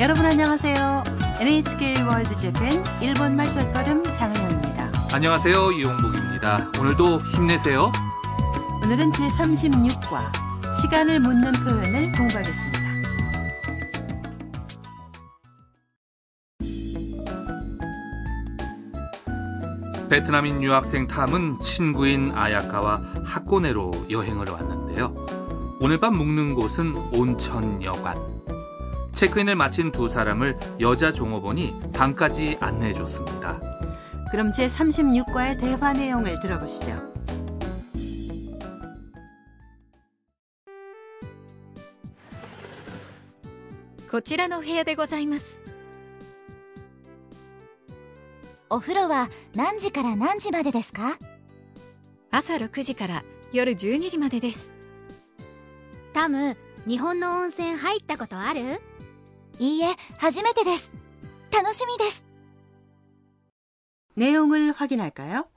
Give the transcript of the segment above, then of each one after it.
여러분 안녕하세요. NHK 월드재팬 일본말 첫걸음 장은영입니다. 안녕하세요. 이용복입니다. 오늘도 힘내세요. 오늘은 제36과 시간을 묻는 표현을 공부하겠습니다. 베트남인 유학생 탐은 친구인 아야카와 하코네로 여행을 왔는데요. 오늘 밤 묵는 곳은 온천여관. 체크인을 마친 두 사람을 여자 종업원이 방까지 안내해 줬습니다. 그럼 제36과의 대화 내용을 들어보시죠.こちらの部屋でございます。お風呂は何時から何時までですか？朝6時から夜12時までです。タム、日本の温泉入ったことある？ いいえ、初めてです。楽しみです。 내용을 확인할까요?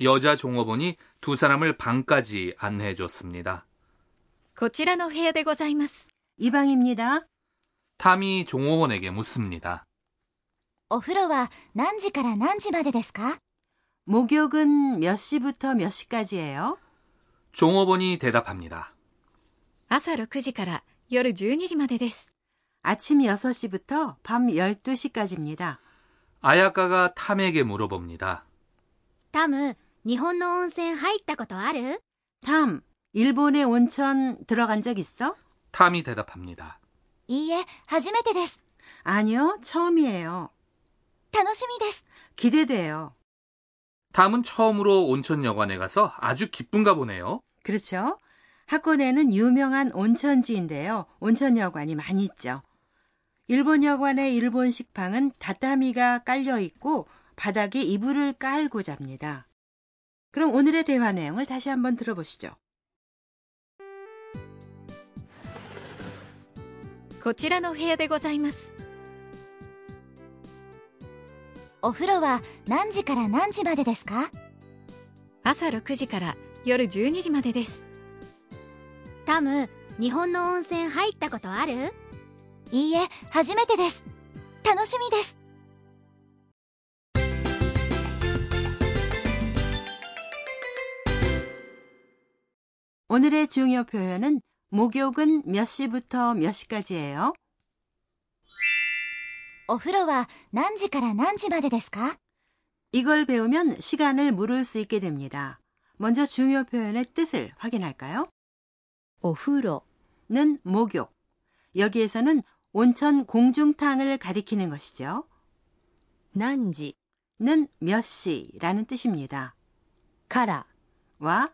여자 종업원이 두 사람을 방까지 안내해 줬습니다. こちらの部屋でございます. 이 방입니다. 탐이 종업원에게 묻습니다. お風呂は何時から何時までですか? 목욕은 몇 시부터 몇 시까지예요? 종업원이 대답합니다. 朝6時から夜12時までです. 아침 6시부터 밤 12시까지입니다. 아야카가 탐에게 물어봅니다. 탐, 일본의 온천 入ったことある? 탐, 일본의 온천 들어간 적 있어? 탐이 대답합니다. いいえ、初めてです. 아니요, 처음이에요. 楽しみです. 기대돼요. 탐은 처음으로 온천 여관에 가서 아주 기쁜가 보네요. 그렇죠. 하코네는 유명한 온천지인데요. 온천 여관이 많이 있죠. 일본 여관의 일본식 방은 다타미가 깔려 있고 바닥에 이불을 깔고 잡니다. 그럼 오늘의 대화 내용을 다시 한번 들어보시죠. こちらの部屋でございます。お風呂は何時から何時までですか？朝6時から夜12時までです。タム、日本の温泉入ったことある？ いいえ、初めてです。 楽しみです。 오늘의 중요 표현은 목욕은 몇 시부터 몇 시까지예요? お風呂は何時から何時までですか? 이걸 배우면 시간을 물을 수 있게 됩니다. 먼저 중요 표현의 뜻을 확인할까요? お風呂는 목욕. 여기에서는 온천 공중탕을 가리키는 것이죠. 난지는 몇 시라는 뜻입니다. 가라와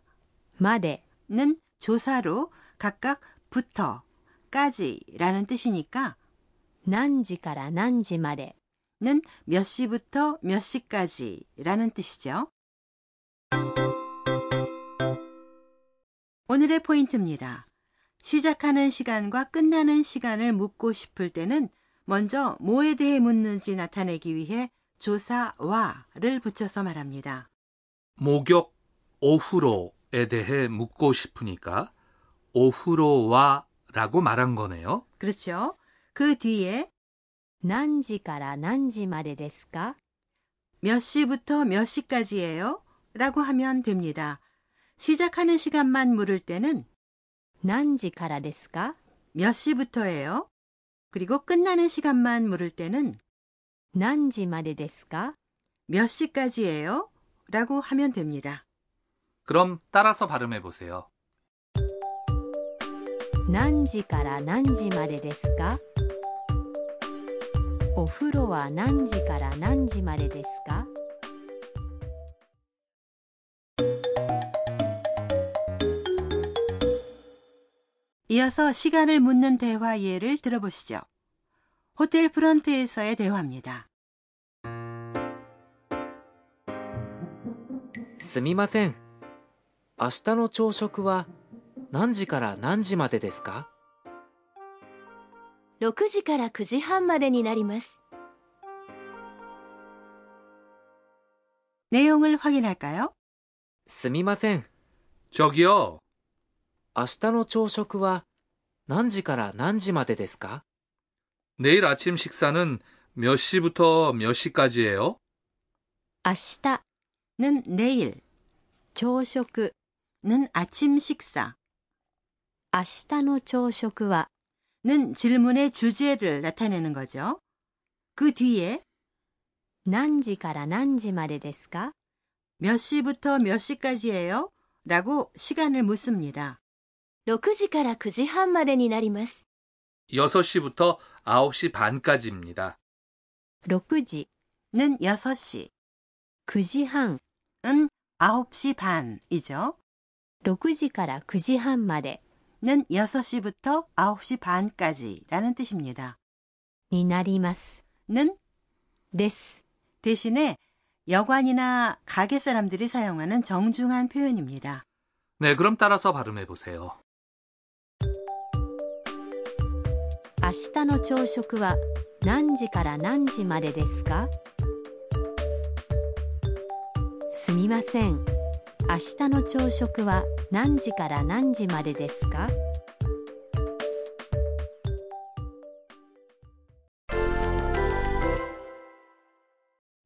마데는 조사로 각각 부터까지라는 뜻이니까 난지가라 난지마데는 몇 시부터 몇 시까지라는 뜻이죠. 오늘의 포인트입니다. 시작하는 시간과 끝나는 시간을 묻고 싶을 때는 먼저 뭐에 대해 묻는지 나타내기 위해 조사와를 붙여서 말합니다. 목욕 오후로에 대해 묻고 싶으니까 오후로와라고 말한 거네요. 그렇죠. 그 뒤에 何時から何時までですか? 몇 시부터 몇 시까지예요? 라고 하면 됩니다. 시작하는 시간만 물을 때는 何時からですか? 몇 시부터예요? 그리고 끝나는 시간만 물을 때는 何時までですか? 몇 시까지예요? 라고 하면 됩니다. 그럼 따라서 발음해 보세요. 何時から何時までですか? お風呂は何時から何時までですか? 이어서 시간을 묻는 대화 예를 들어보시죠. 호텔 프런트에서의 대화입니다. すみません。明日の朝食は何時から何時までですか? 6時から9時半までになります. 내용을 확인할까요? すみません. 저기요. 明日の朝食は何時から何時までですか? 내일 아침 식사는 몇 시부터 몇 시까지예요? 아시다는 내일, 조식은 아침 식사, 아시다의 조식은 질문의 주제를 나타내는 거죠. 그 뒤에 何時から何時までですか? 몇 시부터 몇 시까지예요? 라고 시간을 묻습니다. 6時から9時半までになります. 6시부터 9시 반까지입니다. 6시는 6시, 9時半은 9시 반이죠. 6時から9時半まで는 6시부터 9시 반까지라는 뜻입니다. になります는 です 대신에 여관이나 가게 사람들이 사용하는 정중한 표현입니다. 네, 그럼 따라서 발음해 보세요. 明日の朝食は何時から何時までですか? すみません。明日の朝食は何時から何時までですか?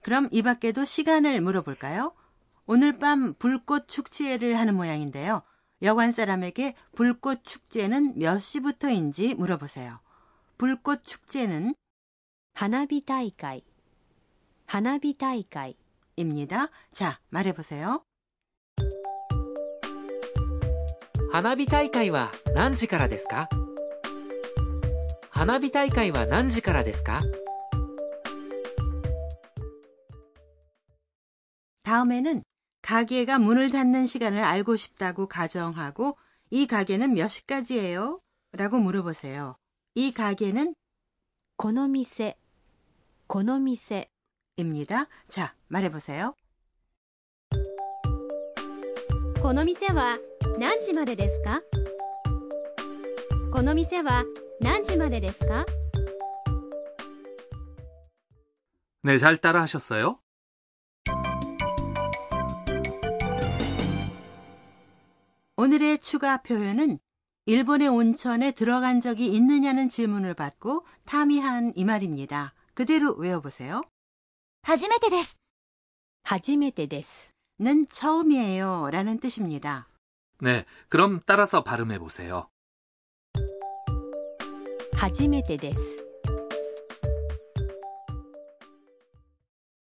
그럼 이 밖에도 시간을 물어볼까요? 오늘 밤 불꽃 축제를 하는 모양인데요. 여관 사람에게 불꽃 축제는 몇 시부터인지 물어보세요. 불꽃 축제는 하나비 다이카이입니다. 자, 말해보세요. 하나비 다이카이와 何時からですか? 하나비 다이카이와 何時からですか? 다음에는 가게가 문을 닫는 시간을 알고 싶다고 가정하고 이 가게는 몇 시까지예요? 라고 물어보세요. 이 가게는 この店입니다. 자, 말해보세요. この店は何時までですか? この店は何時までですか? 네, 잘 따라하셨어요? 오늘의 추가 표현은 일본의 온천에 들어간 적이 있느냐는 질문을 받고 탐이 한 이 말입니다. 그대로 외워보세요. 初めてです. 初めてです는 처음이에요 라는 뜻입니다. 네, 그럼 따라서 발음해보세요. 初めてです.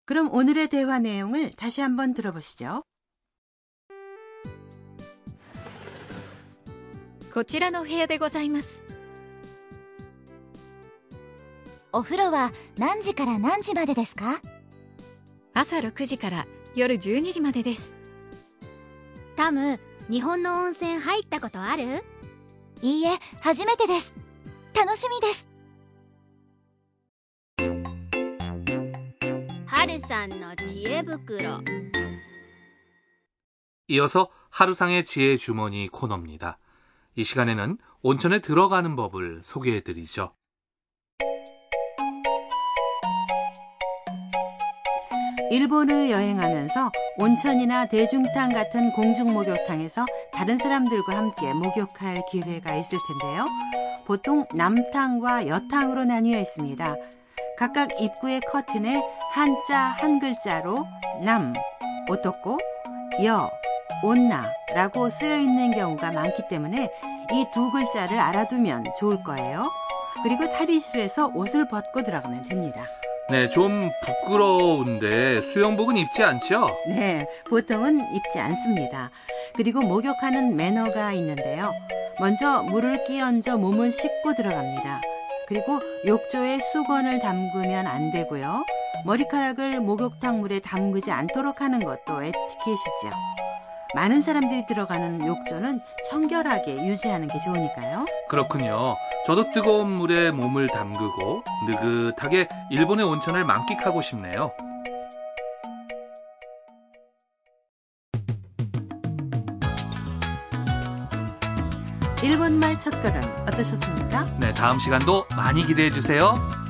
그럼 오늘의 대화 내용을 다시 한번 들어보시죠. こちらの部屋でございます。 お風呂は何時から何時までですか? 朝 6時 から夜 12 時までです。 タム、 日本の温泉入ったことある? いいえ、初めてです。楽しみです。春さんの知恵袋 이어서 하루상의 지혜 주머니 코너입니다. 이 시간에는 온천에 들어가는 법을 소개해드리죠. 일본을 여행하면서 온천이나 대중탕 같은 공중목욕탕에서 다른 사람들과 함께 목욕할 기회가 있을 텐데요. 보통 남탕과 여탕으로 나뉘어 있습니다. 각각 입구의 커튼에 한자 한 글자로 남, 오토코, 여, 온나라고 쓰여 있는 경우가 많기 때문에 이 두 글자를 알아두면 좋을 거예요. 그리고 탈의실에서 옷을 벗고 들어가면 됩니다. 네, 좀 부끄러운데 수영복은 입지 않죠? 네, 보통은 입지 않습니다. 그리고 목욕하는 매너가 있는데요. 먼저 물을 끼얹어 몸을 씻고 들어갑니다. 그리고 욕조에 수건을 담그면 안 되고요. 머리카락을 목욕탕 물에 담그지 않도록 하는 것도 에티켓이죠. 많은 사람들이 들어가는 욕조는 청결하게 유지하는 게 좋으니까요. 그렇군요. 저도 뜨거운 물에 몸을 담그고 느긋하게 일본의 온천을 만끽하고 싶네요. 일본말 첫걸음 어떠셨습니까? 네, 다음 시간도 많이 기대해 주세요.